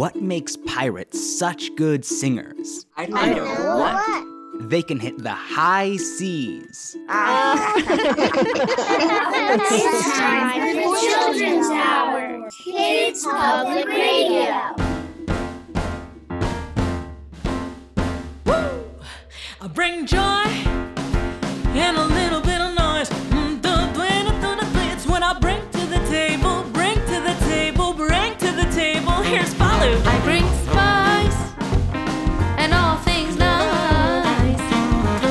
what makes pirates such good singers? I know what? They can hit the high seas. It's time for the Children's Hour. Kids Public Radio. Woo! I bring joy and a little bit of noise. It's what I bring to the table. Bring to the table. Bring to the table. Here's Falu. I bring spice and all things nice.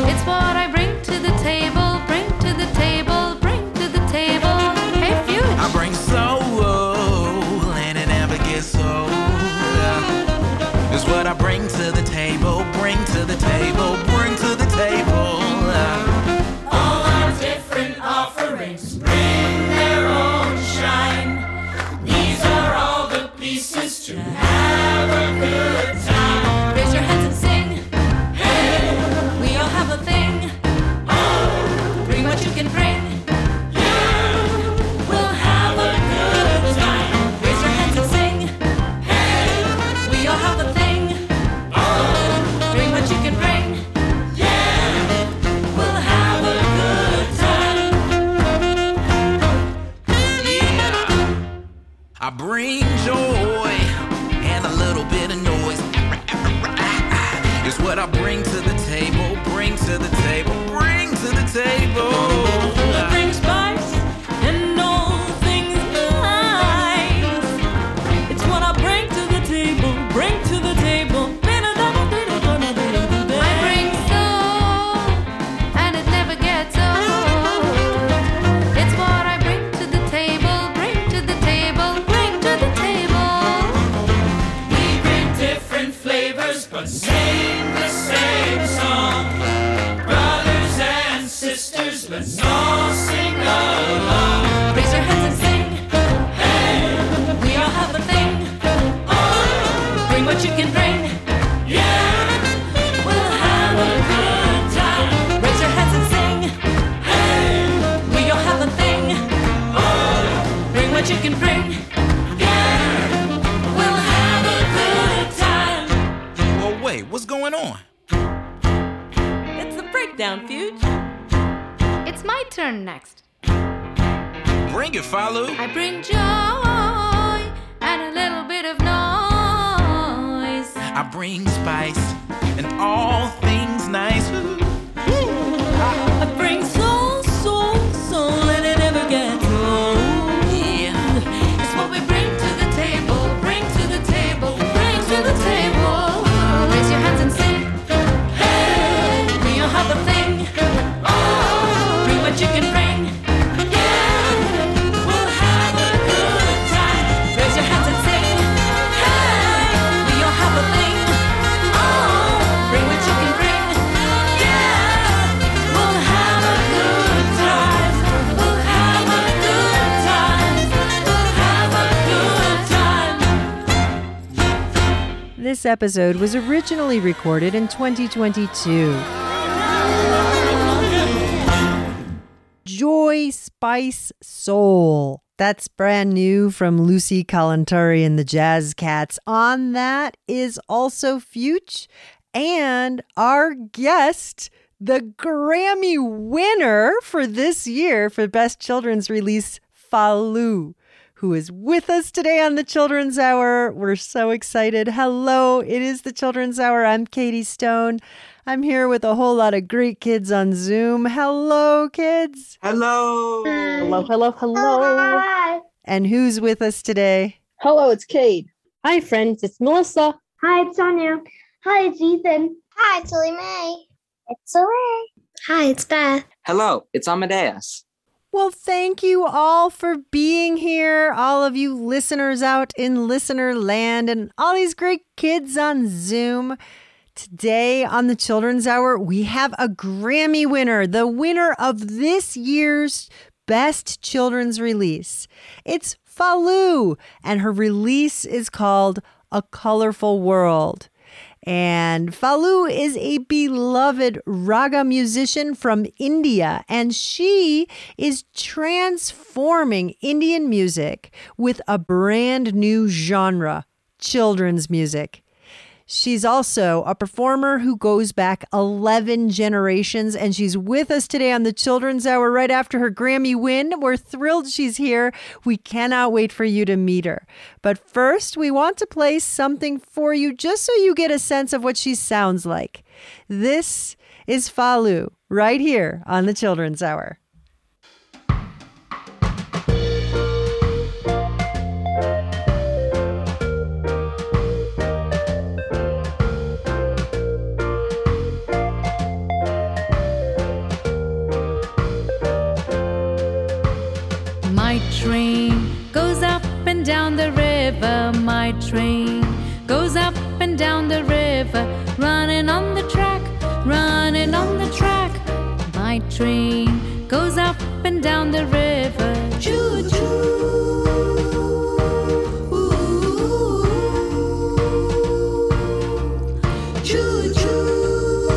It's what I bring to the table. Bring to the table. Bring to the table. Hey, Few. I bring soul and it never gets old. It's what I bring to the table. Bring to the table. Bring to the table. All our different offerings. To have a good time. Raise your hands and sing. Hey, we all have a thing. Oh, bring what you can bring. Yeah, we'll have a good time. Raise your hands and sing. Hey, we all have a thing. Oh, bring what you can bring. Yeah, we'll have a good time. Yeah, I bring joy. Is what I bring to the table, bring to the table, bring to the table. I bring spice and all things nice. It's what I bring to the table, bring to the table. I bring soul and it never gets old. It's what I bring to the table, bring to the table, bring to the table. We bring different flavors, but same song, brothers and sisters, let's all sing along. Raise your hands and sing, hey, we all have a thing, oh, bring what you can bring, yeah, we'll have a good time. Raise your hands and sing, hey, we all have a thing, oh, bring what you can bring. Wait, what's going on? It's the breakdown, Fuge. It's my turn next. Bring it, Falu. I bring joy and a little bit of noise. I bring spice and all things nice. I bring soul, and it never gets old. Yeah, it's what we bring to the table. Bring to the table. Bring to the table. Raise your hands and sing. Hey, we all have a thing. Oh, bring what you can bring. Yeah, we'll have a good time. Raise your hands and sing. Hey, we all have a thing. Oh, bring what you can bring. Yeah, we'll have a good time. We'll have a good time. We'll have a good time. This episode was originally recorded in 2022. Joy, Spice, Soul. That's brand new from Lucy Kalantari and the Jazz Cats. On that is also Fuge and our guest, the Grammy winner for this year for Best Children's Release, Falu, who is with us today on the Children's Hour. We're so excited. Hello, it is the Children's Hour. I'm Katie Stone. I'm here with a whole lot of great kids on Zoom. Hello, kids. Hello. Hi. Hello, hello, hello. Hi. And who's with us today? Hello, it's Kate. Hi, friends. It's Melissa. Hi, it's Sonia. Hi, it's Ethan. Hi, it's Lily Mae. It's Soray. Hi, it's Beth. Hello, it's Amadeus. Well, thank you all for being here, all of you listeners out in listener land and all these great kids on Zoom. Today on the Children's Hour, we have a Grammy winner, the winner of this year's Best Children's Release. It's Falu, and her release is called A Colorful World. And Falu is a beloved raga musician from India, and she is transforming Indian music with a brand new genre, children's music. She's also a performer who goes back 11 generations, and she's with us today on the Children's Hour right after her Grammy win. We're thrilled she's here. We cannot wait for you to meet her. But first, we want to play something for you just so you get a sense of what she sounds like. This is Falu right here on the Children's Hour. Down the river, my train goes up and down the river, running on the track, running on the track. My train goes up and down the river, choo choo, ooh, choo choo,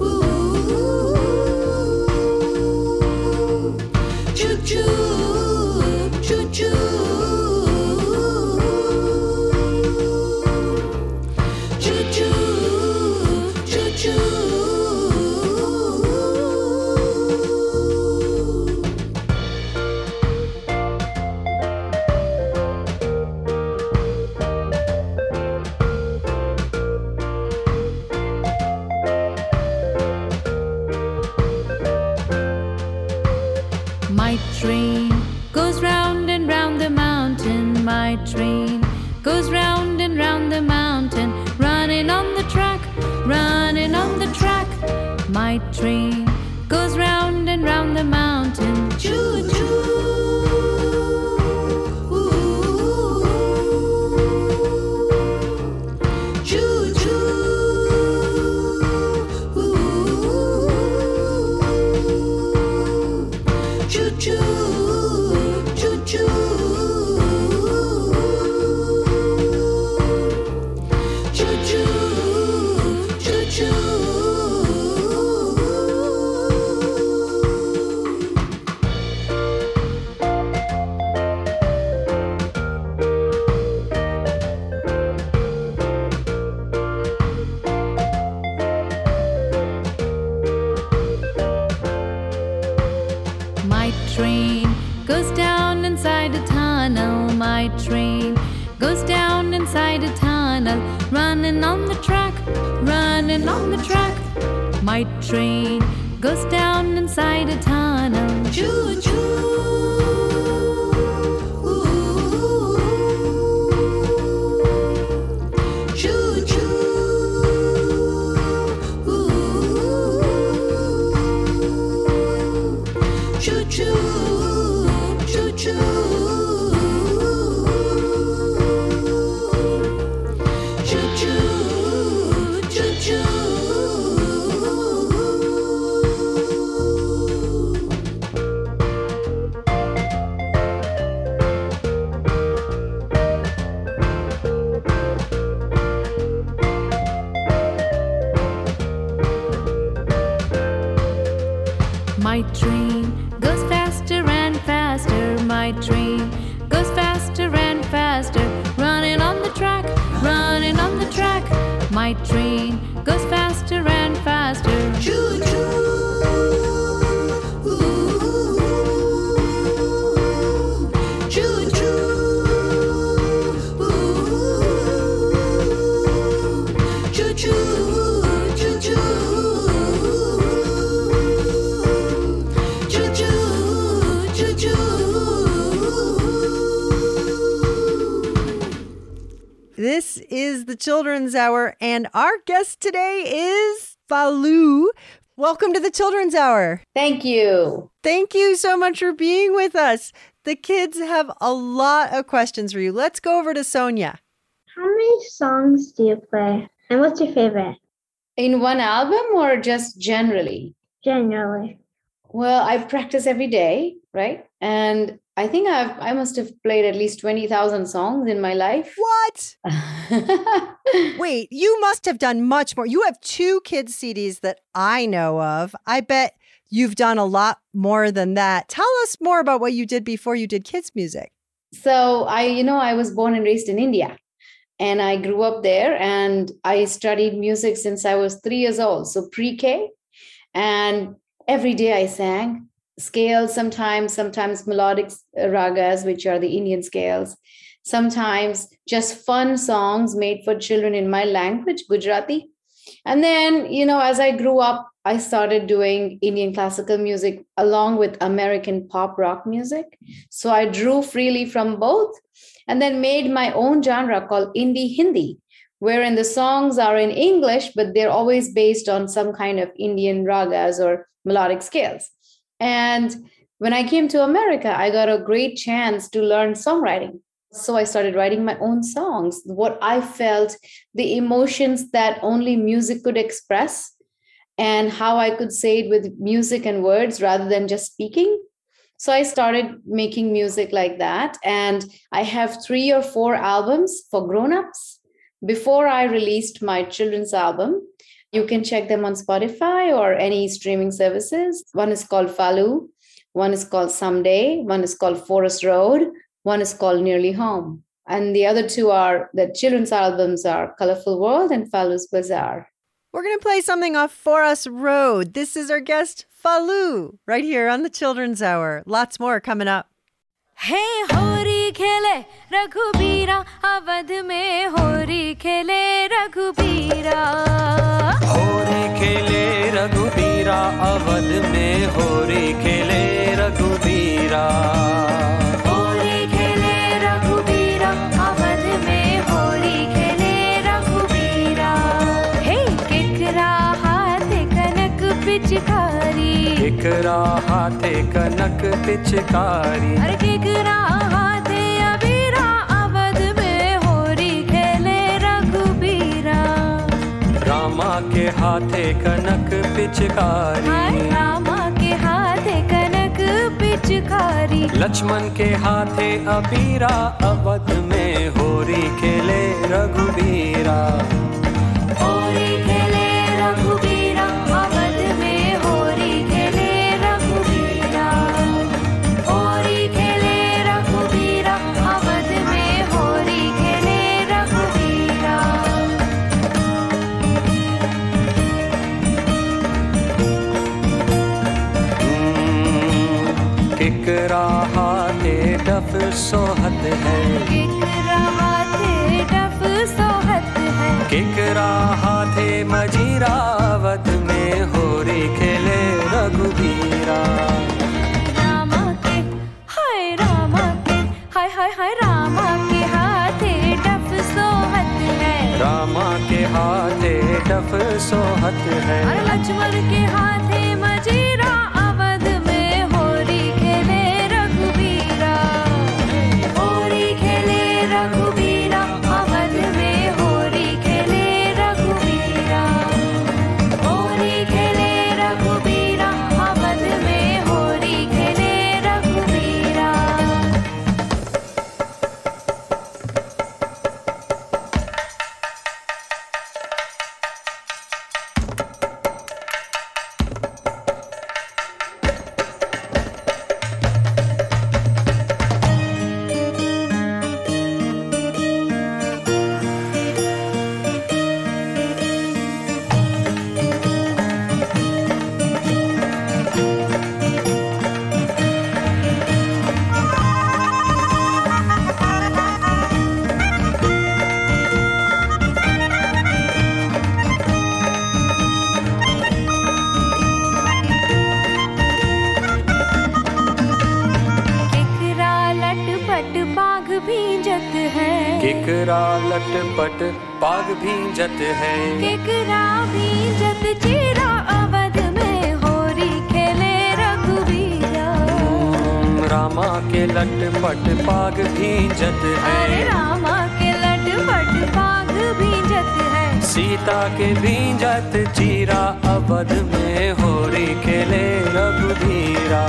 ooh, choo choo. My train goes round and round the mountain, choo choo. My train goes down inside a tunnel, choo choo. This is the Children's Hour, and our guest today is Falu. Welcome to the Children's Hour. Thank you. Thank you so much for being with us. The kids have a lot of questions for you. Let's go over to Sonia. How many songs do you play, and what's your favorite? In one album or just generally? Generally. Well, I practice every day, right? And I think I must have played at least 20,000 songs in my life. What? Wait, you must have done much more. You have two kids' CDs that I know of. I bet you've done a lot more than that. Tell us more about what you did before you did kids' music. So I was born and raised in India, and I grew up there, and I studied music since I was 3 years old, so pre-K. And every day I sang scales, sometimes melodic ragas, which are the Indian scales, sometimes just fun songs made for children in my language, Gujarati. And then, as I grew up, I started doing Indian classical music along with American pop rock music. So I drew freely from both, and then made my own genre called Indie Hindi, wherein the songs are in English, but they're always based on some kind of Indian ragas or melodic scales. And when I came to America, I got a great chance to learn songwriting. So I started writing my own songs, what I felt, the emotions that only music could express, and how I could say it with music and words rather than just speaking. So I started making music like that. And I have 3 or 4 albums for grown-ups before I released my children's album. You can check them on Spotify or any streaming services. One is called Falu, one is called Someday, one is called Forest Road, one is called Nearly Home. And the other two are, the children's albums are Colorful World and Falu's Bazaar. We're going to play something off Forest Road. This is our guest, Falu, right here on the Children's Hour. Lots more coming up. Hey, hori khele Raghubira, avadh mein hori khele Raghubira. Hori khele Raghubira, avadh mein hori khele Raghubira. केकरा हाथे कनक पिचकारी, अरे केकरा हाथे अबीरा, अवध में होरी खेले रघुबीरा. रामा के हाथे कनक पिचकारी, हाय रामा के हाथे कनक पिचकारी. लक्ष्मण के हाथे अबीरा, अवध में होरी खेले रघुबीरा. सोहत है किकरा हाथे डफ सोहत है, किकरा हाथे मजीरावत में होरी खेले रघुबीरा. रामा के हाय, रामा के हाय हाय हाय, रामा के हाथे डफ सोहत है, रामा के हाथे डफ सोहत है. अरे लक्ष्मण के हाथे मजीरा, अवध में होरी खेले रघुबीरा. पट पाग भींजत है, केकरा भींजत चीरा, अवध में होरी खेले रघुबीरा. रामा के लट पट पाग भींजत है, अरे रामा के लट पट पाग भींजत है. सीता के भींजत चीरा, अवध में होरी खेले रघुबीरा.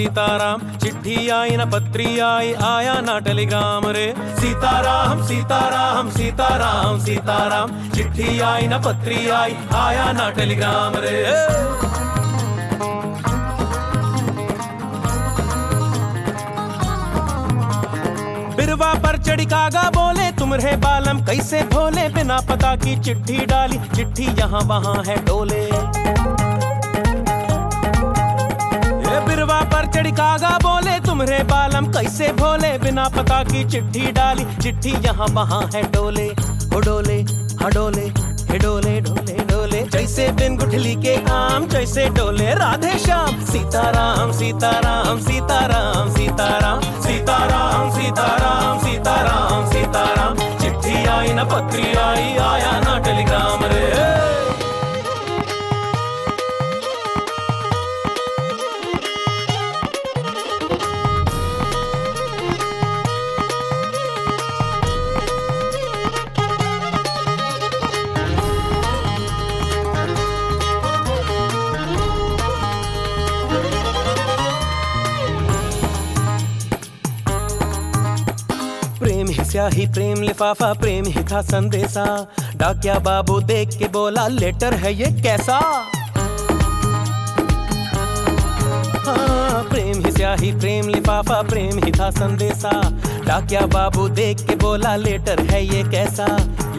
सीताराम, चिट्ठी आई ना पत्री आई, आया ना टेलीग्राम रे। सीताराम सीताराम सीताराम सीताराम, चिट्ठी आई ना पत्री आई, आया ना टेलीग्राम रे। बिरवा पर चढ़ी कागा बोले, तुम रहे बालम कैसे भोले, बिना पता की चिट्ठी डाली, चिट्ठी यहाँ वहाँ है डोले। बिरवा पर चढ़ी कागा बोले, तुम रहे बालम कैसे भोले, बिना पता की चिट्ठी डाली, चिट्ठी यहाँ वहाँ है डोले। ओ डोले हडोले हिडोले डोले डोले, जैसे बिन गुठली के आम, जैसे डोले राधे श्याम। सीताराम सीताराम सीताराम सीताराम सीताराम सीताराम सीताराम सीताराम, चिट्ठी आई ना पत्री आई, आया ना टेलीग्राम रे। स्याही प्रेम लिफाफा, प्रेम ही था संदेशा, डाकिया बाबू देख के बोला, लेटर है ये कैसा। हाँ, प्रेम ही स्याही प्रेम लिफाफा, प्रेम ही था संदेशा, डाकिया बाबू देख के बोला, लेटर है ये कैसा।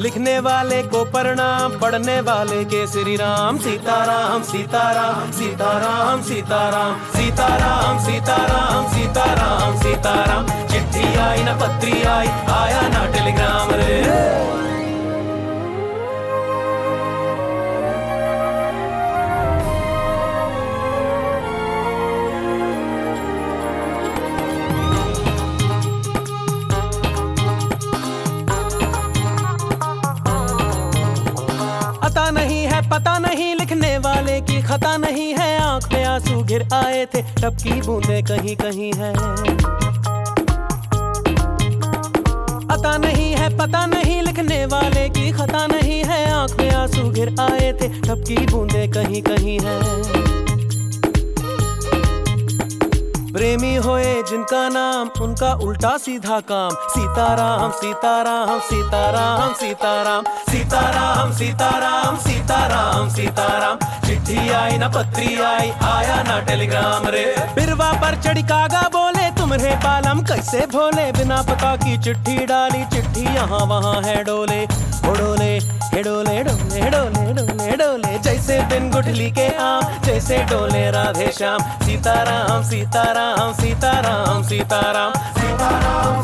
लिखने वाले को प्रणाम, पढ़ने वाले के श्री राम। सीताराम सीताराम सीताराम सीताराम सीताराम सीताराम सीताराम सीताराम, चिट्ठी आई ना पत्री आई, आया ना टेलीग्राम रे। पता नहीं लिखने वाले की खता नहीं है, आंख में आंसू घिर आए थे, तब की बूंदे कहीं कहीं है। पता नहीं है, पता नहीं लिखने वाले की खता नहीं है, आंख में आंसू घिर आए थे, तब की बूंदे कहीं कहीं है। प्रेमी होए जिनका नाम, उनका उल्टा सीधा काम। सीताराम सीताराम सीताराम सीताराम सीताराम सीताराम सीताराम सीताराम, चिट्ठी आई ना पत्री आई, आया ना टेलीग्राम रे। बिरवा पर चढ़ी कागा बोले, तुमरे पालम कैसे भोले, बिना पता की चिट्ठी डाली, चिट्ठी यहाँ वहाँ है डोले। डोले डोले डोले डोले डोले डोले, जैसे बिन गुठली के आम, जैसे डोले राधे श्याम। सीताराम सीताराम सीताराम सीताराम सीताराम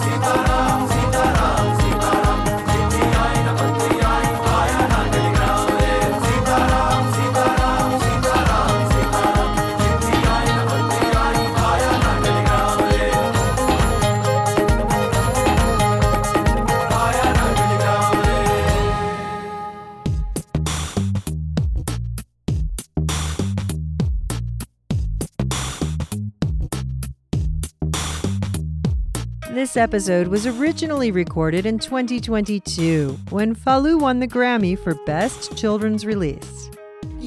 सीताराम सीताराम सीताराम, चिट्ठी आई ना पत्री आई, आया ना टेलीग्राम रे। सीताराम सीताराम सीताराम सीताराम, चिट्ठी आई ना पत्री आई, आया ना टेलीग्राम रे, आया ना टेलीग्राम रे। This episode was originally recorded in 2022 when Falu won the Grammy for Best Children's Release.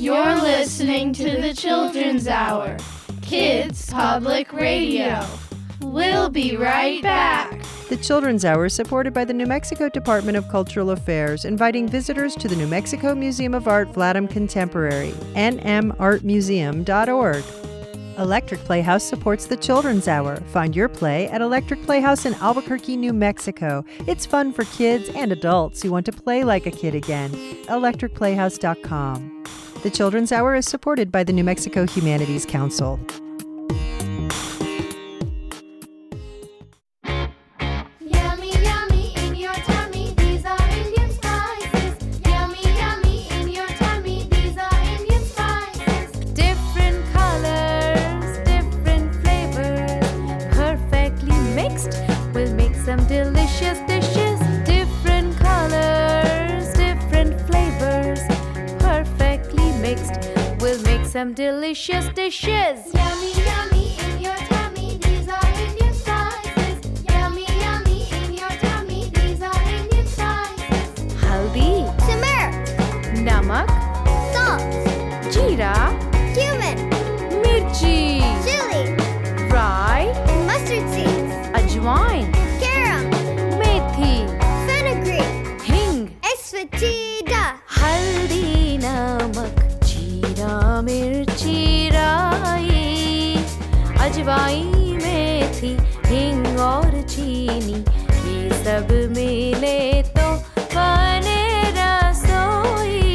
You're listening to The Children's Hour, Kids Public Radio. We'll be right back. The Children's Hour is supported by the New Mexico Department of Cultural Affairs, inviting visitors to the New Mexico Museum of Art, Vladim Contemporary, nmartmuseum.org. Electric Playhouse supports the Children's Hour. Find your play at Electric Playhouse in Albuquerque, New Mexico. It's fun for kids and adults who want to play like a kid again. electricplayhouse.com. The Children's Hour is supported by the New Mexico Humanities Council. Some delicious dishes. Yummy, yummy in your tummy. These are in your sizes. Yummy, yummy in your tummy. These are in your sizes. Haldi, simar, namak, salt, jeera, cumin, mirchi, chili, ra. Ajwain, Carom, Methi, Fenugreek, Hing, S for Cheetah, Haldi, Namak, Jeera, Mirchi, Rai, Ajwain, Methi, Hing aur Chini, ye sab mile to bane rasoi.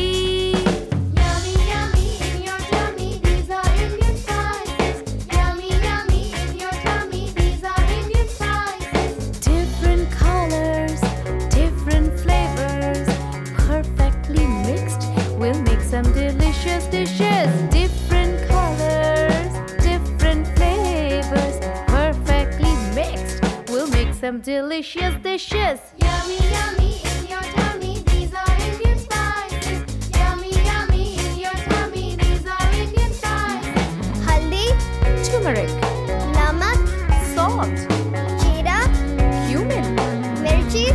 Some delicious dishes, different colors, different flavors, perfectly mixed. We'll make some delicious dishes. Yummy, yummy in your tummy, these are Indian spices. Yummy, yummy in your tummy, these are Indian spices. Haldi, turmeric, namak, salt, jeera, cumin, mirchi,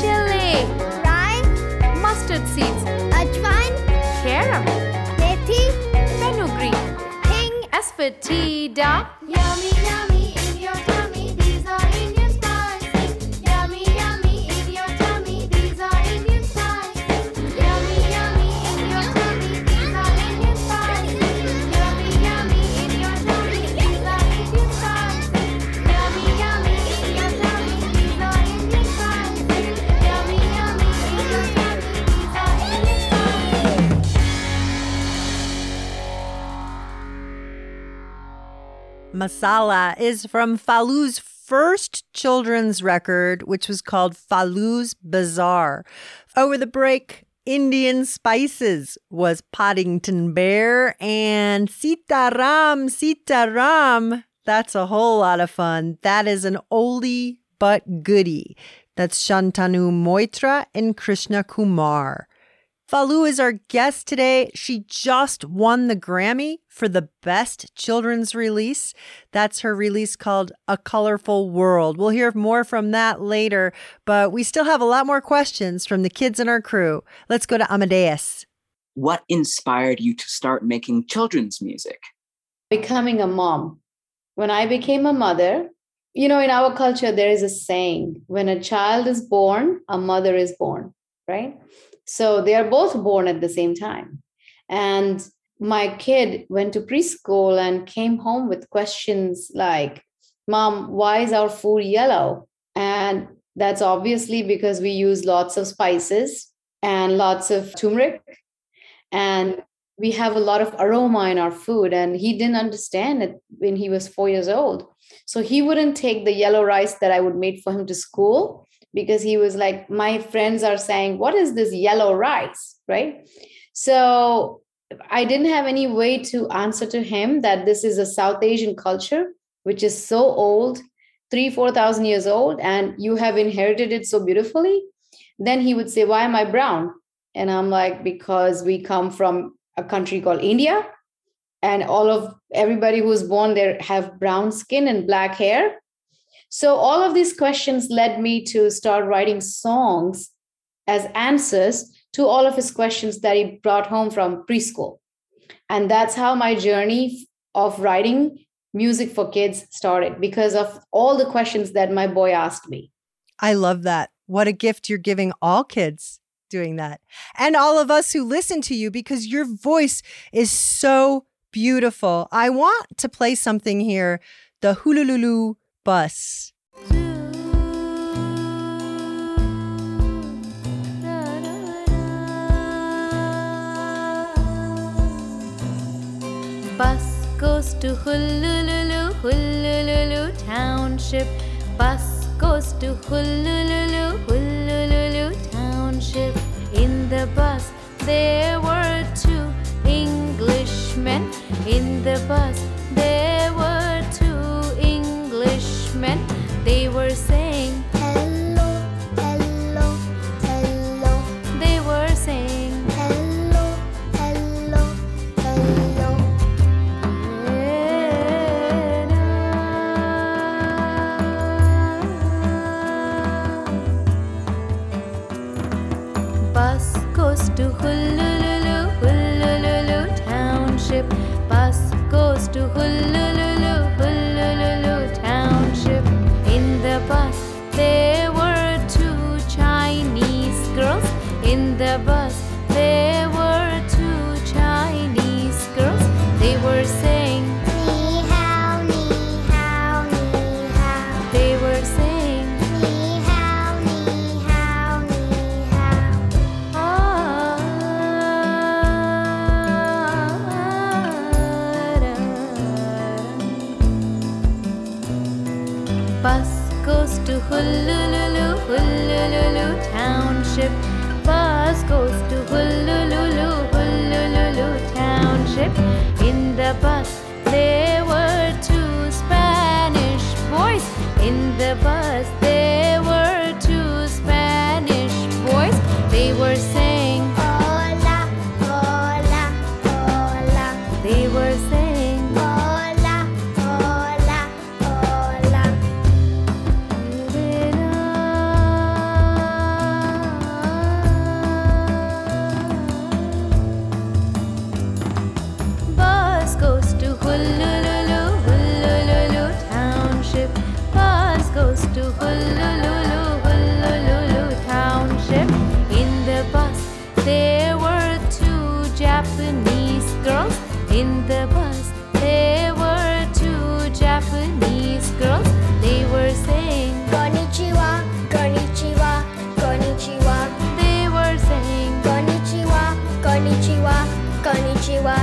chili, rye, mustard seeds, ajwain, carom, methi, fenugreek, hing, asfetida. Yummy, yummy in your tummy, these are Indian spices. Yummy, yummy in your tummy, these are Indian spices. Yummy, yummy in your tummy, these are Indian spices. Yummy, yummy in your tummy, these are Indian spices. Yummy, yummy in your tummy, these are Indian spices. Yummy, yummy in your tummy, these are Indian spices. Masala is from Falu's first children's record, which was called Falu's Bazaar. Over the break, Indian Spices was Poddington Bear and Sitaram, Sitaram. That's a whole lot of fun. That is an oldie but goodie. That's Shantanu Moitra and Krishna Kumar. Falu is our guest today. She just won the Grammy for the best children's release. That's her release called A Colorful World. We'll hear more from that later, but we still have a lot more questions from the kids in our crew. Let's go to Amadeus. What inspired you to start making children's music? Becoming a mom. When I became a mother, you know, in our culture, there is a saying, when a child is born, a mother is born, right? So they are both born at the same time. And my kid went to preschool and came home with questions like, Mom, why is our food yellow? And that's obviously because we use lots of spices and lots of turmeric. And we have a lot of aroma in our food. And he didn't understand it when he was 4 years old. So he wouldn't take the yellow rice that I would make for him to school, because he was like, my friends are saying, what is this yellow rice, right? So I didn't have any way to answer to him that this is a South Asian culture, which is so old, 3,000-4,000 years old, and you have inherited it so beautifully. Then he would say, why am I brown? And I'm like, because we come from a country called India, and all of everybody who's born there have brown skin and black hair. So all of these questions led me to start writing songs as answers to all of his questions that he brought home from preschool. And that's how my journey of writing music for kids started, because of all the questions that my boy asked me. I love that. What a gift you're giving all kids doing that. And all of us who listen to you, because your voice is so beautiful. I want to play something here, the Hulululu Bus. Bus goes to Hulululu, Hulululu Township. Bus goes to Hulululu, Hulululu Township. In the bus there were two Englishmen. In the bus there were two Englishmen. They were saying, hello, hello, hello. They were saying, hello, hello, hello. Bus goes to Hulululu, Hulululu Township. Bus goes to Hulululu, Hulululu Township. In the bus the bus, there were two Chinese girls. They were saying, ni hao, ni hao, ni hao. They were saying, ni hao, ni hao, ni hao. Ah, bus goes to Honolulu, Honolulu Township. Bus goes to Honolulu, Honolulu Township. In the bus there were two Spanish boys. In the bus there were two Spanish boys. They were saying, hola, hola, hola. They were saying, hola, hola, hola. Bus goes to Honolulu, Honolulu Township. Bus goes to Honolulu, Honolulu Township. In the bus there were two Japanese girls. In the bus there were two Japanese girls. They were saying, konnichiwa, konnichiwa, konnichiwa. They were saying, konnichiwa, konnichiwa, konnichiwa.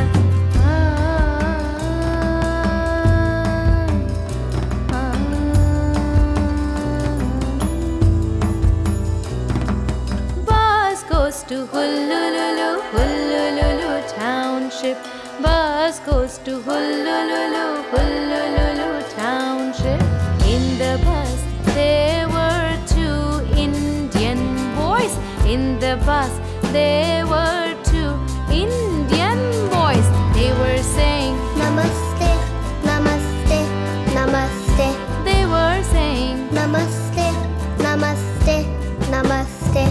Bus goes to Honolulu, Honolulu Township. Bus goes to Honolulu, Honolulu Township. In the bus there were two Indian boys. In the bus there were two Indian boys. They were saying, namaste, namaste, namaste. They were saying, namaste, namaste, namaste.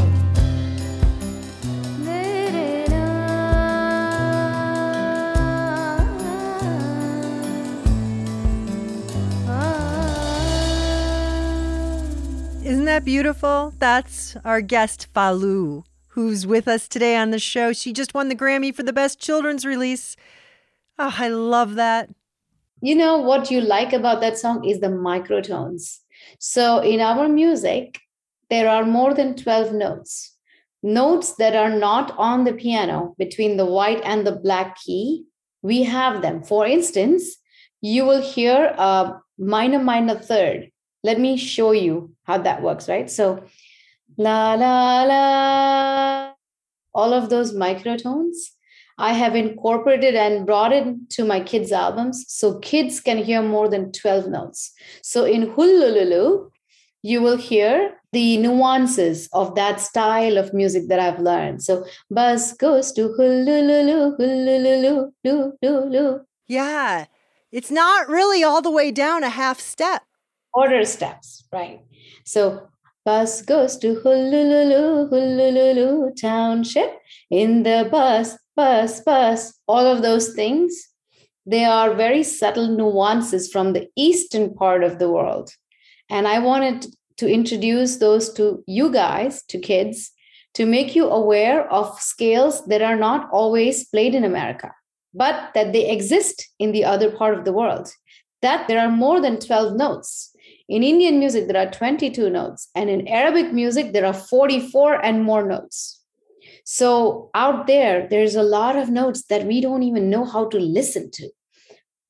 Isn't that beautiful? That's our guest, Falu, who's with us today on the show. She just won the Grammy for the Best Children's Release. Oh, I love that. You know, what you like about that song is the microtones. So in our music, there are more than 12 notes. Notes that are not on the piano between the white and the black key. We have them. For instance, you will hear a minor, minor third. Let me show you how that works, right? So, la, la, la, all of those microtones, I have incorporated and brought it to my kids' albums so kids can hear more than 12 notes. So in Honolulu, you will hear the nuances of that style of music that I've learned. So, bus goes to Honolulu, Honolulu, Honolulu. Yeah, it's not really all the way down a half step. Order steps, right? So, bus goes to Honolulu, Honolulu Township. In the bus, bus, bus, all of those things, they are very subtle nuances from the eastern part of the world. And I wanted to introduce those to you guys, to kids, to make you aware of scales that are not always played in America, but that they exist in the other part of the world, that there are more than 12 notes. In Indian music, there are 22 notes, and in Arabic music, there are 44 and more notes. So out there, there's a lot of notes that we don't even know how to listen to.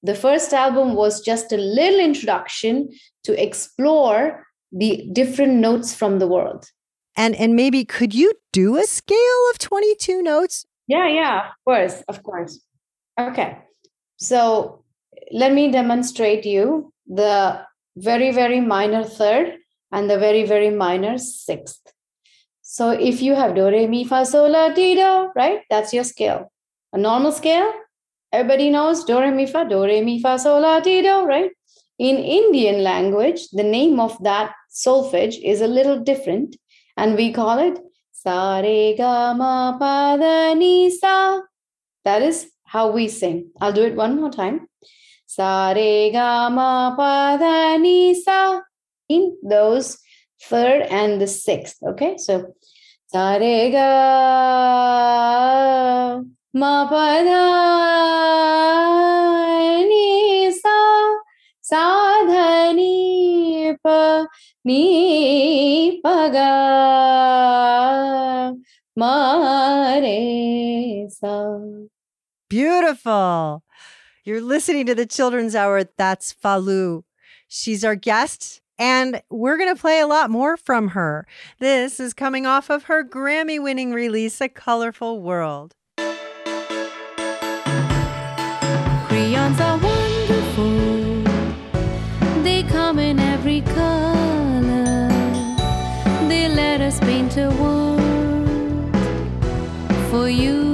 The first album was just a little introduction to explore the different notes from the world. And maybe could you do a scale of 22 notes? Yeah, of course. Okay, so let me demonstrate you the very, very minor third and the very, very minor sixth. So if you have do, re, mi, fa, sol, la, ti, do, right? That's your scale. A normal scale, everybody knows do, re, mi, fa, sol, la, ti, do, right? In Indian language, the name of that solfege is a little different, and we call it sa, re, ga, ma, pa, da, ni, sa. That is how we sing. I'll do it one more time. Sa, re, ga, ma, pa, da, ni, sa. In those third and the sixth. Okay, so Sarega Mapada Nisa Sadhani Pa Ni Paga Maresa. Beautiful. You're listening to The Children's Hour. That's Falu. She's our guest, and we're going to play a lot more from her. This is coming off of her Grammy-winning release, A Colorful World. Crayons are wonderful. They come in every color. They let us paint a world for you.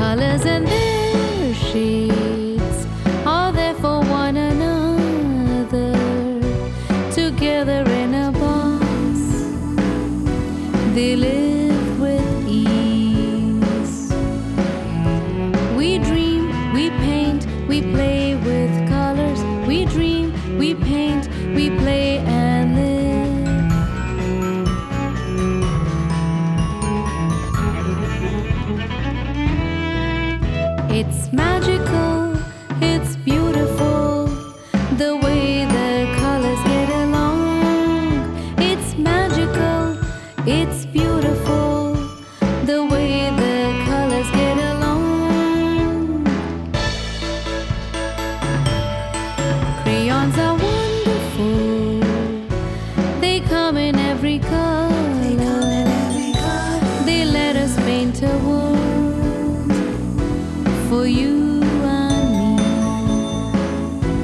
Colors and their shades are there for one another, together in a box they live with ease. We dream, we paint, we play with colors. We dream, we paint, we play and live. It's magical, it's beautiful, the way the colors get along. It's magical, it's beautiful, the way the colors get along. Crayons are wonderful, they come in every color. They let us paint a world for you and me.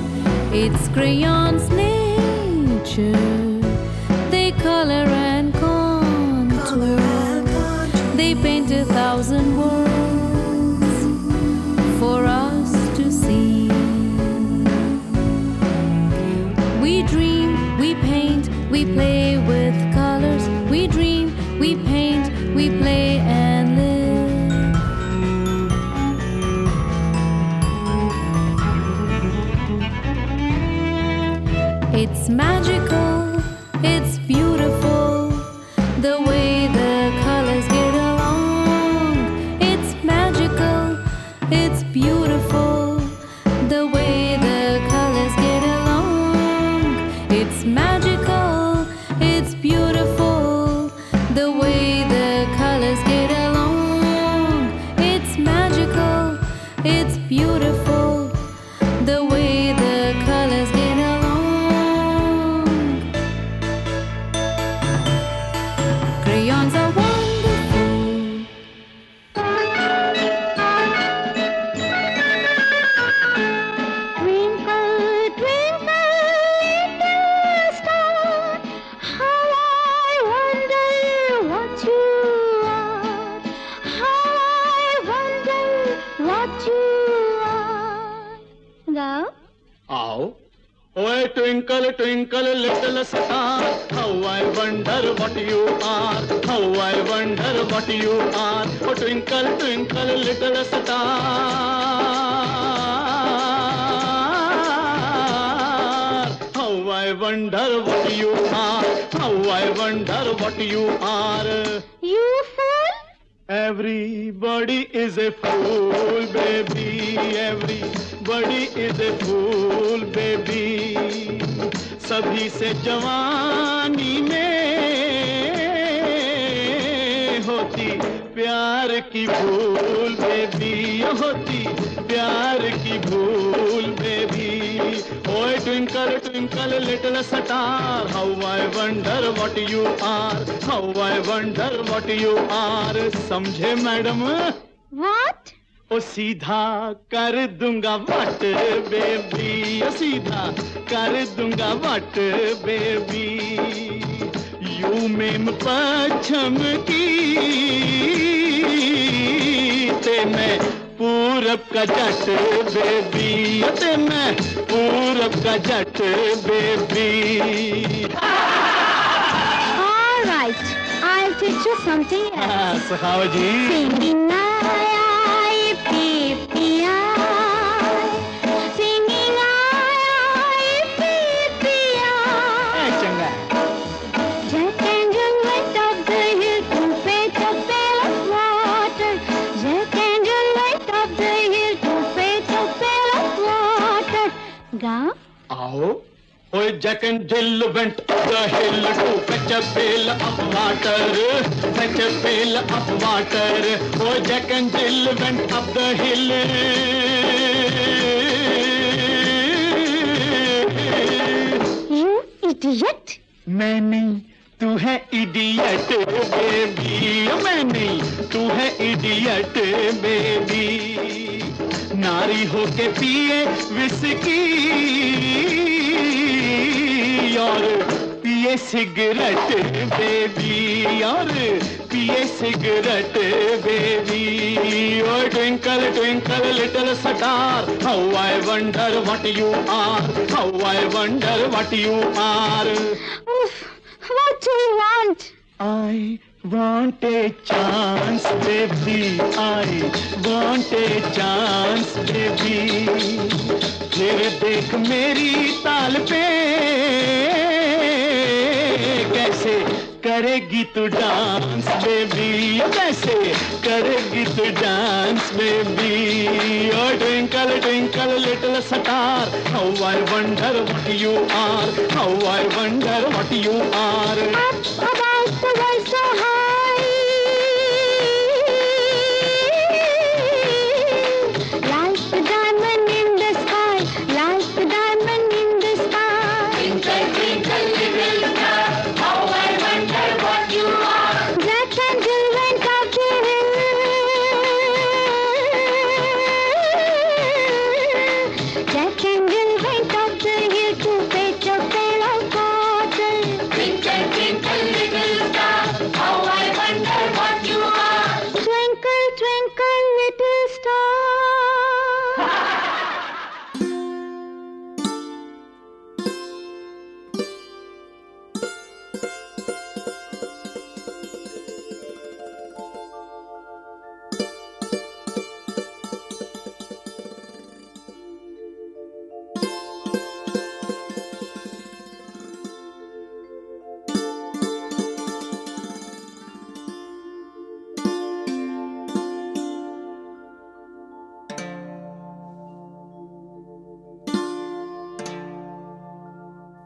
It's crayons' nature. They color and contour. They paint 1,000 worlds for us to see. We dream, we paint, we play with colors. We dream, we paint, we play and live. It's magical, it's beautiful, the way the colors get along. It's magical, it's beautiful, the way the colors get along. It's magical, it's beautiful, the way the colors get along. It's magical, it's beautiful, the way the colors get along. Twinkle, twinkle, little star, how I wonder what you are, how I wonder what you are. Oh, twinkle, twinkle, little star, how I wonder what you are, how I wonder what you are. You fool? Everybody is a fool, baby, everybody is a fool, baby. सभी से जवानी में होती प्यार की भूल baby, होती प्यार की भूल बेबी. ओए twinkle twinkle little star, how I wonder what you are, how I wonder what you are. समझे मैडम? व्हाट? ओ सीधा कर दूंगा वाट बेबी, ओ सीधा कर दूंगा वाट बेबी. यू में पश्चिम की ते मैं पूरब का जट बेबी, ते मैं पूरब का जट baby. All right, I'll teach you something else. सखाव जी singing now. Oh, Jack and Jill went up the hill to fetch a pail of water, fetch a pail of water. Oh, Jack and Jill went up the hill. You idiot! मैं नहीं, तू है idiot baby. मैं नहीं, तू है idiot baby. नारी हो के पिए whisky. Piye cigarette baby, yaar piye cigarette baby. Oh twinkle twinkle little star, how I wonder what you are, how I wonder what you are. Oof, what do you want? I want a chance baby, I want a chance baby. Mere dekh meri taal pe, करेगी तू dance baby, कैसे करेगी तू dance baby. Oh twinkle twinkle little star, how I wonder what you are, how I wonder what you are.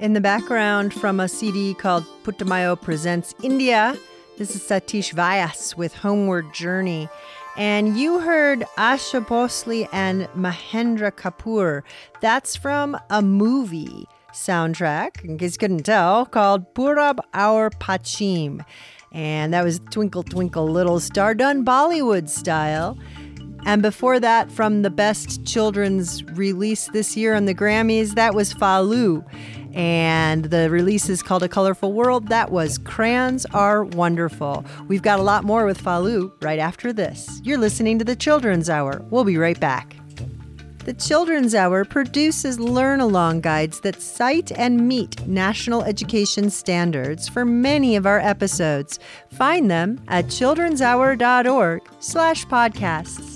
In the background from a CD called Putamayo Presents India, this is Satish Vyas with Homeward Journey. And you heard Asha Bhosle and Mahendra Kapoor. That's from a movie soundtrack, in case you couldn't tell, called Purab Aur Pachim. And that was Twinkle Twinkle Little Star, done Bollywood style. And before that, from the best children's release this year on the Grammys, that was Falu. And the release is called A Colorful World. That was Crayons Are Wonderful. We've got a lot more with Falu right after this. You're listening to The Children's Hour. We'll be right back. The Children's Hour produces learn-along guides that cite and meet national education standards for many of our episodes. Find them at childrenshour.org/podcasts.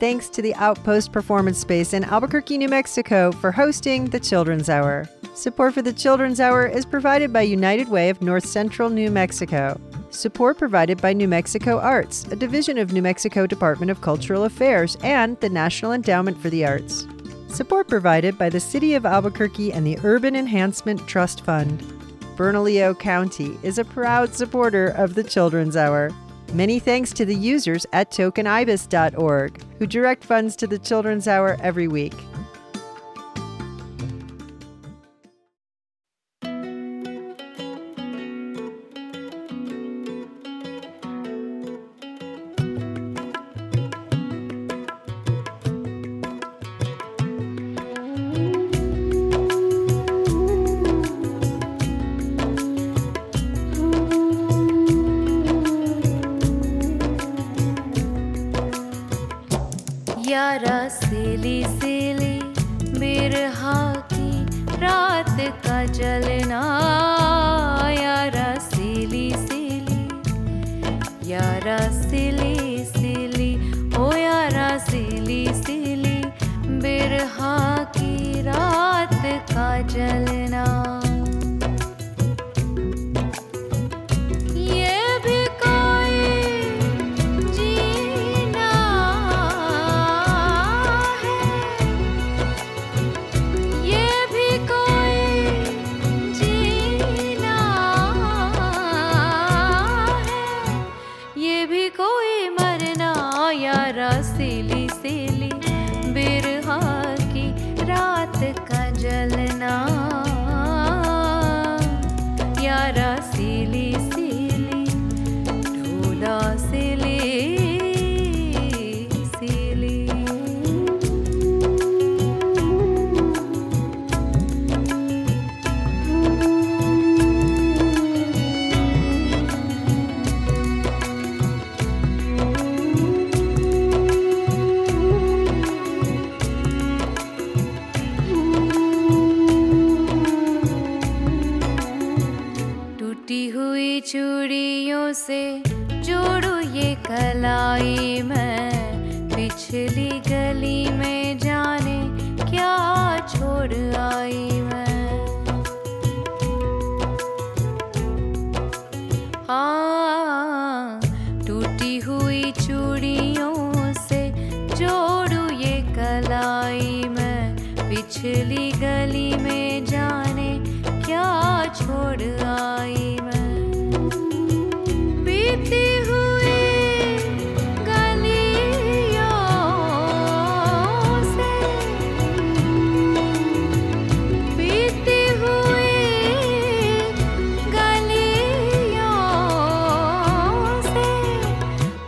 Thanks to the Outpost Performance Space in Albuquerque, New Mexico for hosting The Children's Hour. Support for The Children's Hour is provided by United Way of North Central New Mexico. Support provided by New Mexico Arts, a division of New Mexico Department of Cultural Affairs and the National Endowment for the Arts. Support provided by the City of Albuquerque and the Urban Enhancement Trust Fund. Bernalillo County is a proud supporter of The Children's Hour. Many thanks to the users at tokenibis.org, who direct funds to The Children's Hour every week. गलियों से जोड़ू ये कलाई मैं, पिछली गली में जाने क्या छोड़ आई मैं। हाँ, टूटी हुई चूड़ियों से जोड़ू ये कलाई मैं, पिछली गली में जाने क्या छोड़ आई मैं। बीती हुई गलियों से, बीती हुई गलियों से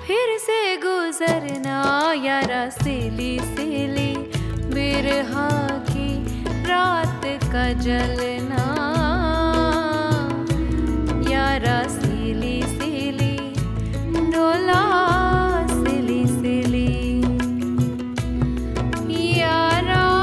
फिर से गुजरना यारा, सिली सिली बिरहा की रात का जलना यारा, सिली सिली डोला, सिली सिली यारा।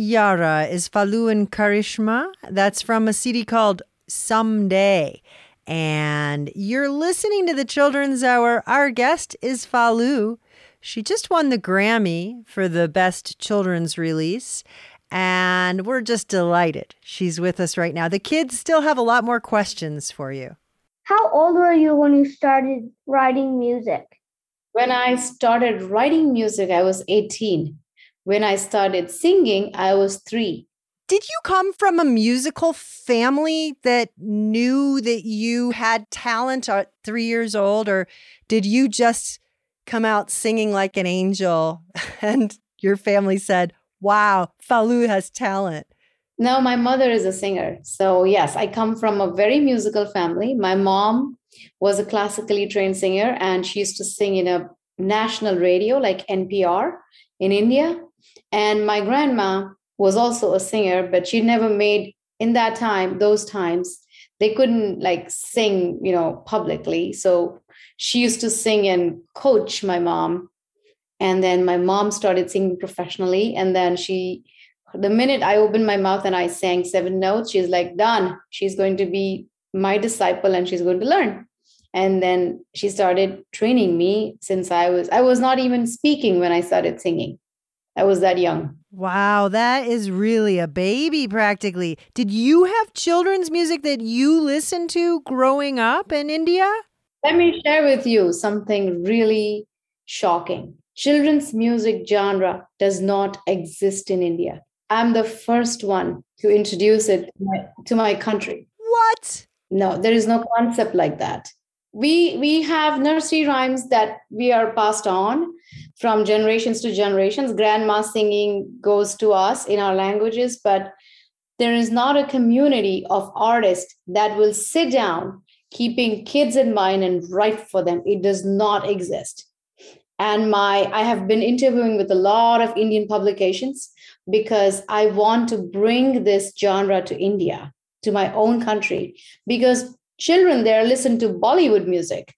Yara is Falu and Karishma. That's from a CD called Someday. And you're listening to the Children's Hour. Our guest is Falu. She just won the Grammy for the best children's release. And we're just delighted she's with us right now. The kids still have a lot more questions for you. How old were you when you started writing music? When I started writing music, I was 18. When I started singing, I was 3. Did you come from a musical family that knew that you had talent at 3 years old, or did you just come out singing like an angel and your family said, wow, Falu has talent? No, my mother is a singer. So yes, I come from a very musical family. My mom was a classically trained singer and she used to sing in a national radio like NPR in India. And my grandma was also a singer, but she never made, in that time, those times, they couldn't like sing, you know, publicly. So she used to sing and coach my mom. And then my mom started singing professionally. And then she, the minute I opened my mouth and I sang 7 notes, she's like, done. She's going to be my disciple and she's going to learn. And then she started training me since I was not even speaking when I started singing. I was that young. Wow, that is really a baby practically. Did you have children's music that you listened to growing up in India? Let me share with you something really shocking. Children's music genre does not exist in India. I'm the first one to introduce it to my country. What? No, there is no concept like that. We have nursery rhymes that we are passed on from generations to generations. Grandma singing goes to us in our languages, but there is not a community of artists that will sit down, keeping kids in mind and write for them. It does not exist. And I have been interviewing with a lot of Indian publications because I want to bring this genre to India, to my own country, because children there listen to Bollywood music,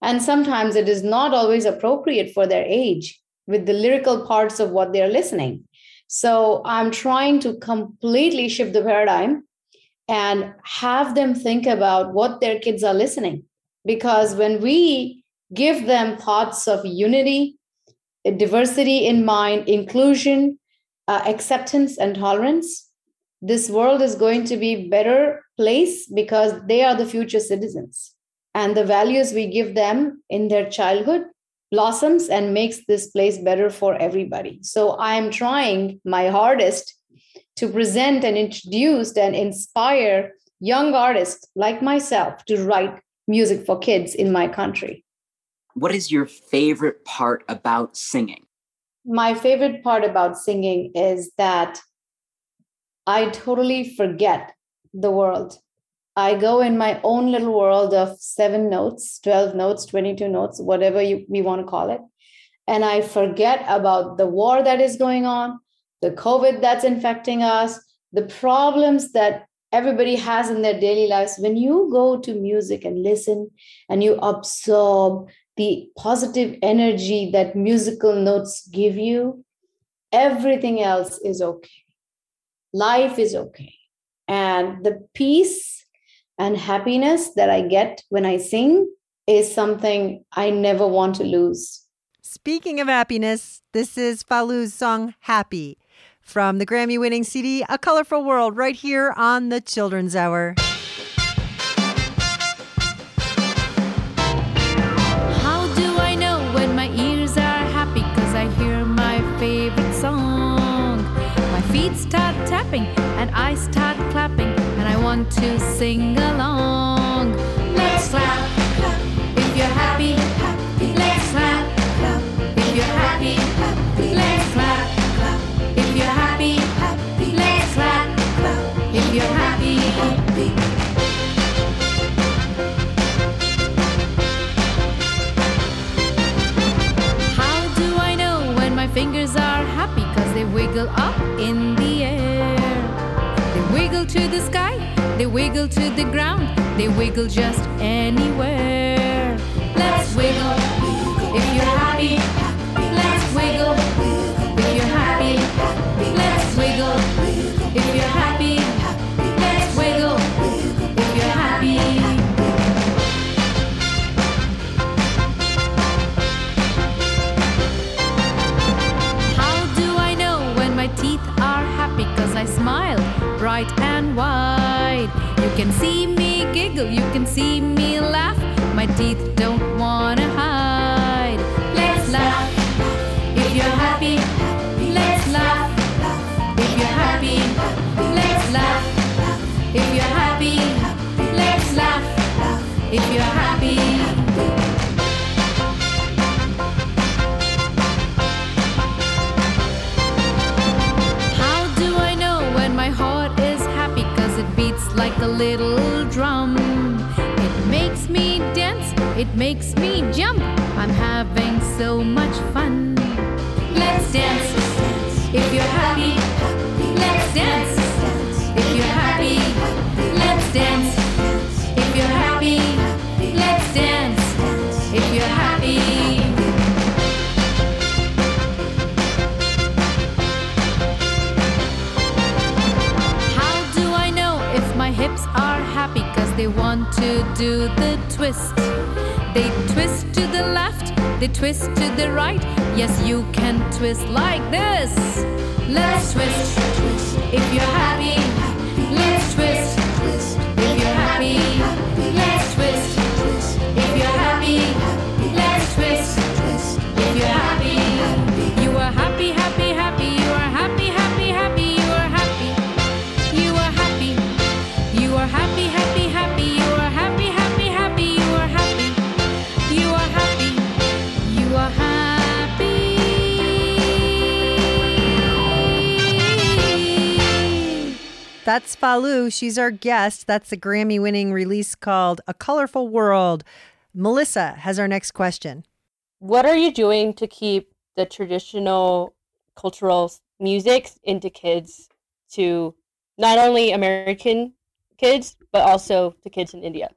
and sometimes it is not always appropriate for their age with the lyrical parts of what they're listening. So I'm trying to completely shift the paradigm and have them think about what their kids are listening. Because when we give them thoughts of unity, diversity in mind, inclusion, acceptance, and tolerance, this world is going to be a better place because they are the future citizens. And the values we give them in their childhood blossoms and makes this place better for everybody. So I am trying my hardest to present and introduce and inspire young artists like myself to write music for kids in my country. What is your favorite part about singing? My favorite part about singing is that I totally forget the world. I go in my own little world of 7 notes, 12 notes, 22 notes, whatever we want to call it. And I forget about the war that is going on, the COVID that's infecting us, the problems that everybody has in their daily lives. When you go to music and listen and you absorb the positive energy that musical notes give you, everything else is okay. Life is okay. And the peace and happiness that I get when I sing is something I never want to lose. Speaking of happiness, this is Falu's song, Happy, from the Grammy-winning CD, A Colorful World, right here on The Children's Hour. How do I know when my ears are happy? 'Cause I hear my favorite song. My feet start tapping and I start clapping, and I want to sing along. Let's clap, clap if you're happy. Happy. Let's clap, clap if you're happy. Happy. Let's clap. Happy, let's clap, clap if you're happy, happy. How do I know when my fingers are happy? 'Cause they wiggle up in the air. They wiggle to the sky, they wiggle to the ground, they wiggle just anywhere. Let's wiggle if you're happy. Let's wiggle if you're happy. Let's wiggle if you're happy. Let's wiggle if you're happy. How do I know when my teeth are happy? 'Cause I smile bright and wide. You can see me giggle, you can see me laugh. My teeth don't wanna hide. Let's laugh if you're happy. Let's laugh. Let's laugh if you're happy. Let's laugh if you're happy. How do I know when my heart is happy? 'Cause it beats like a little drum. It makes me dance, it makes me jump. I'm having so much fun. Let's dance if you're happy. Let's dance if you're happy. Let's dance if you're happy. Let's dance if you're happy. How do I know if my hips are happy? 'Cause they want to do the twist. They twist to the left, they twist to the right. Yes, you can twist like this. Let's twist if you're happy. Let's twist if you're happy. Let's twist if you're happy. Let's twist if you're happy. You are happy, happy, happy. You are happy, happy, happy. You are happy. You are happy. You are happy, happy, happy. You are happy, happy, happy. You are happy. You are happy. You are happy. That's Falu. She's our guest. That's the Grammy-winning release called A Colorful World. Melissa has our next question. What are you doing to keep the traditional cultural music into kids, to not only American kids, but also to kids in India?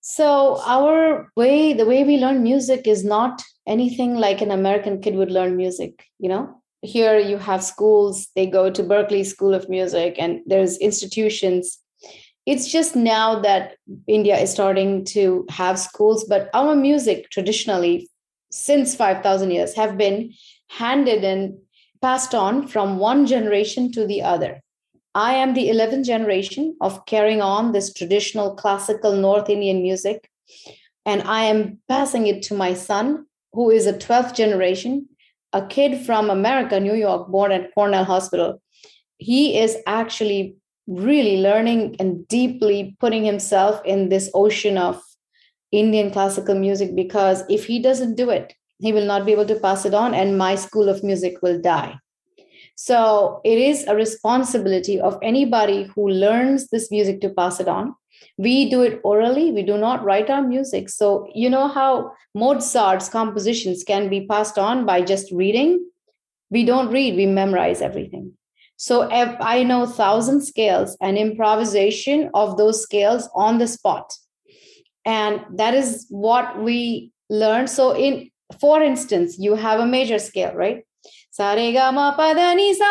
So our way, the way we learn music is not anything like an American kid would learn music, you know? Here you have schools, they go to Berklee School of Music, and there's institutions. It's just now that India is starting to have schools, but our music traditionally, since 5,000 years, have been handed and passed on from one generation to the other. I am the 11th generation of carrying on this traditional classical North Indian music, and I am passing it to my son, who is a 12th generation, a kid from America, New York, born at Cornell Hospital. He is actually really learning and deeply putting himself in this ocean of Indian classical music, because if he doesn't do it, he will not be able to pass it on, and my school of music will die. So it is a responsibility of anybody who learns this music to pass it on. We do it orally. We do not write our music. So you know how Mozart's compositions can be passed on by just reading? We don't read. We memorize everything. So I know 1,000 scales and improvisation of those scales on the spot. And that is what we learn. So for instance, you have a major scale, right? Sa re ga ma pa da ni sa.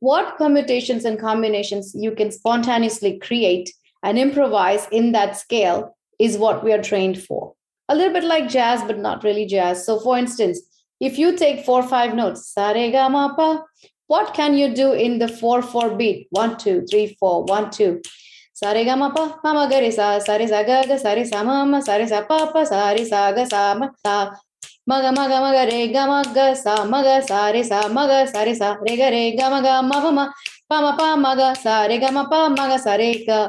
What permutations and combinations you can spontaneously create and improvise in that scale is what we are trained for. A little bit like jazz, but not really jazz. So for instance, if you take 4-5 notes, sa re ga ma pa, what can you do in the 4-4 beat? 1, 2, 3, 4, 1, 2. Sa re ga ma pa, ma ma ga re sa re sa ma ma, sa re sa pa pa, sa re sa ga sa ma sa. Maga maga maga re ga maga sa maga sa re sa re ga maga ma pa maga sa re ga ma pa maga sa re sa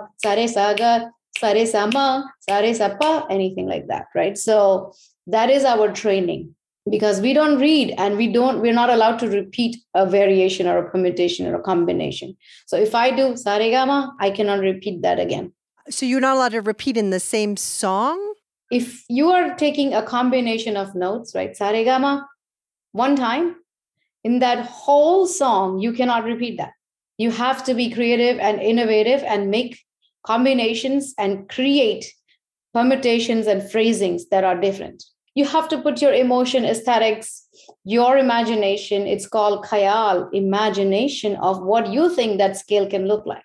ma sa re sa pa, anything like that, right? So that is our training, because we don't read and we're not allowed to repeat a variation or a permutation or a combination. So if I do sa re ga ma, I cannot repeat that again. So you're not allowed to repeat in the same song? If you are taking a combination of notes, right, sa re ga ma, one time, in that whole song, you cannot repeat that. You have to be creative and innovative and make combinations and create permutations and phrasings that are different. You have to put your emotion, aesthetics, your imagination. It's called khayal, imagination of what you think that scale can look like.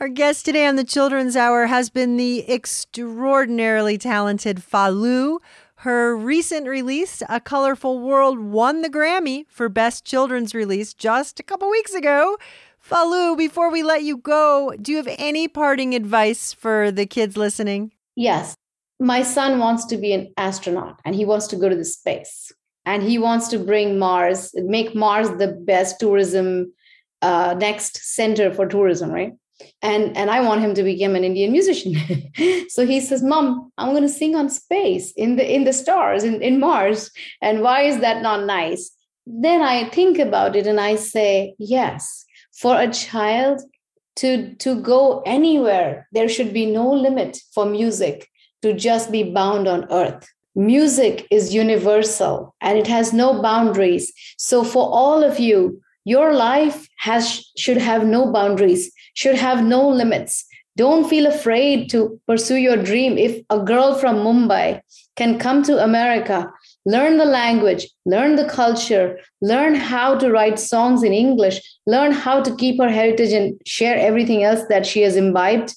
Our guest today on the Children's Hour has been the extraordinarily talented Falu. Her recent release, A Colorful World, won the Grammy for Best Children's Release just a couple weeks ago. Falu, before we let you go, do you have any parting advice for the kids listening? Yes. My son wants to be an astronaut, and he wants to go to the space, and he wants to make Mars the best tourism, next center for tourism, right? And I want him to become an Indian musician. So he says, Mom, I'm going to sing on space, in the stars, in Mars. And why is that not nice? Then I think about it and I say, yes, for a child to go anywhere, there should be no limit for music to just be bound on earth. Music is universal and it has no boundaries. So for all of you, your life should have no boundaries, should have no limits. Don't feel afraid to pursue your dream. If a girl from Mumbai can come to America, learn the language, learn the culture, learn how to write songs in English, learn how to keep her heritage and share everything else that she has imbibed,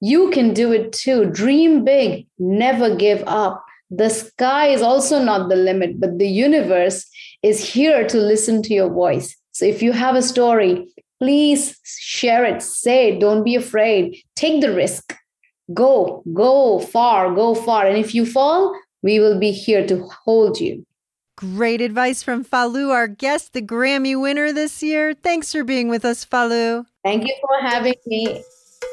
you can do it too. Dream big, never give up. The sky is also not the limit, but the universe is here to listen to your voice. So if you have a story, please share it, say it, don't be afraid, take the risk, go far. And if you fall, we will be here to hold you. Great advice from Falu, our guest, the Grammy winner this year. Thanks for being with us, Falu. Thank you for having me.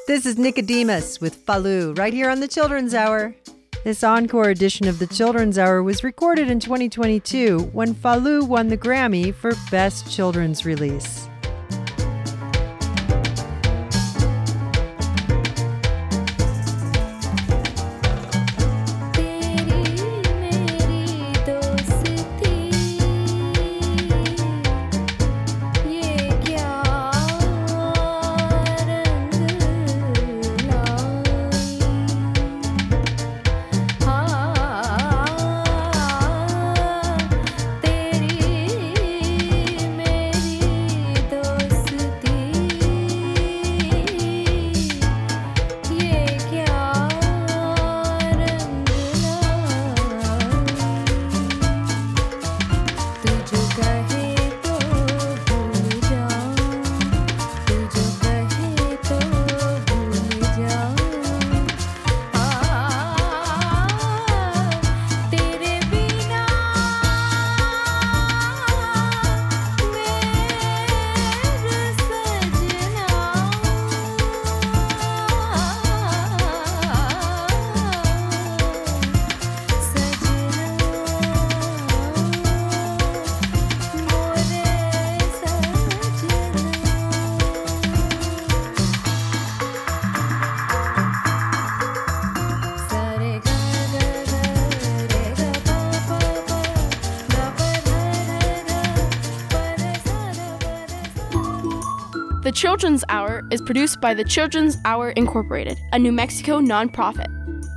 This is Nicodemus with Falu, right here on the Children's Hour. This encore edition of the Children's Hour was recorded in 2022 when Falu won the Grammy for Best Children's Release. The Children's Hour is produced by The Children's Hour Incorporated, a New Mexico nonprofit.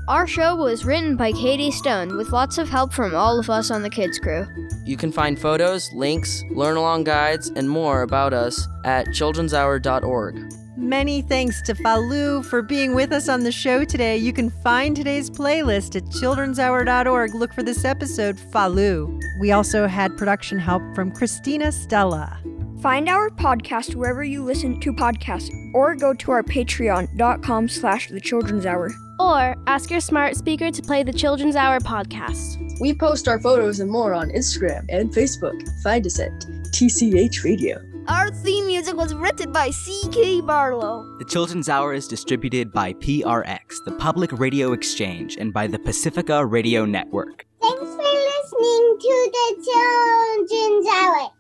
Our show was written by Katie Stone, with lots of help from all of us on the Kids Crew. You can find photos, links, learn-along guides, and more about us at childrenshour.org. Many thanks to Falu for being with us on the show today. You can find today's playlist at childrenshour.org. Look for this episode, Falu. We also had production help from Christina Stella. Find our podcast wherever you listen to podcasts, or go to our patreon.com/thechildrenshour. Or ask your smart speaker to play the Children's Hour podcast. We post our photos and more on Instagram and Facebook. Find us at TCH Radio. Our theme music was written by C.K. Barlow. The Children's Hour is distributed by PRX, the Public Radio Exchange, and by the Pacifica Radio Network. Thanks for listening to the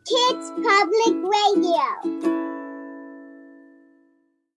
Children's Hour, Kids Public Radio.